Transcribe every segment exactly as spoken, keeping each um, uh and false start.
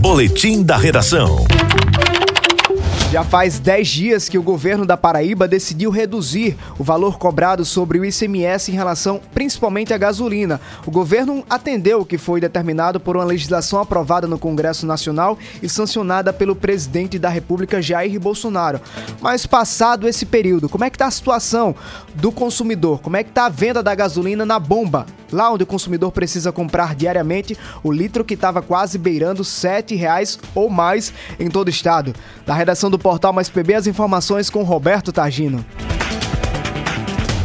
Boletim da Redação. Já faz dez dias que o governo da Paraíba decidiu reduzir o valor cobrado sobre o I C M S em relação principalmente à gasolina. O governo atendeu o que foi determinado por uma legislação aprovada no Congresso Nacional e sancionada pelo presidente da República, Jair Bolsonaro. Mas passado esse período, como é que está a situação do consumidor? Como é que está a venda da gasolina na bomba? Lá onde o consumidor precisa comprar diariamente o litro que estava quase beirando sete reais ou mais em todo o estado. Da redação do Portal Mais P B, as informações com Roberto Targino.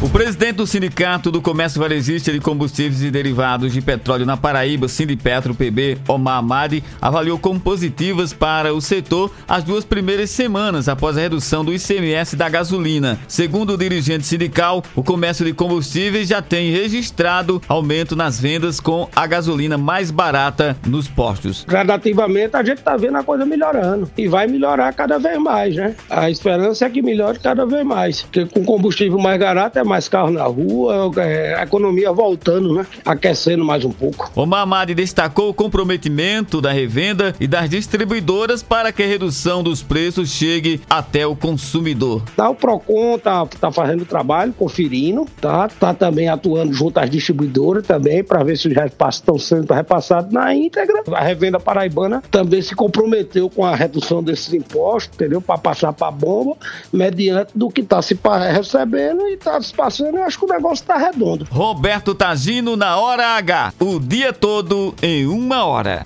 O presidente do Sindicato do Comércio Varejista de Combustíveis e Derivados de Petróleo na Paraíba, Sindipetro-P B, Omar Amadi, avaliou como positivas para o setor as duas primeiras semanas após a redução do I C M S da gasolina. Segundo o dirigente sindical, o comércio de combustíveis já tem registrado aumento nas vendas com a gasolina mais barata nos postos. Gradativamente, a gente está vendo a coisa melhorando e vai melhorar cada vez mais, né? A esperança é que melhore cada vez mais, porque com combustível mais barato é mais carro na rua, a economia voltando, né? Aquecendo mais um pouco. Omar Amadi destacou o comprometimento da revenda e das distribuidoras para que a redução dos preços chegue até o consumidor. Tá, o Procon tá, tá fazendo o trabalho, conferindo, tá, tá também atuando junto às distribuidoras também, para ver se os repasses estão sendo repassados na íntegra. A revenda paraibana também se comprometeu com a redução desses impostos, entendeu? Para passar para a bomba, mediante do que está se recebendo e está passando, eu acho que o negócio está redondo. Roberto Targino na Hora H, o dia todo em uma hora.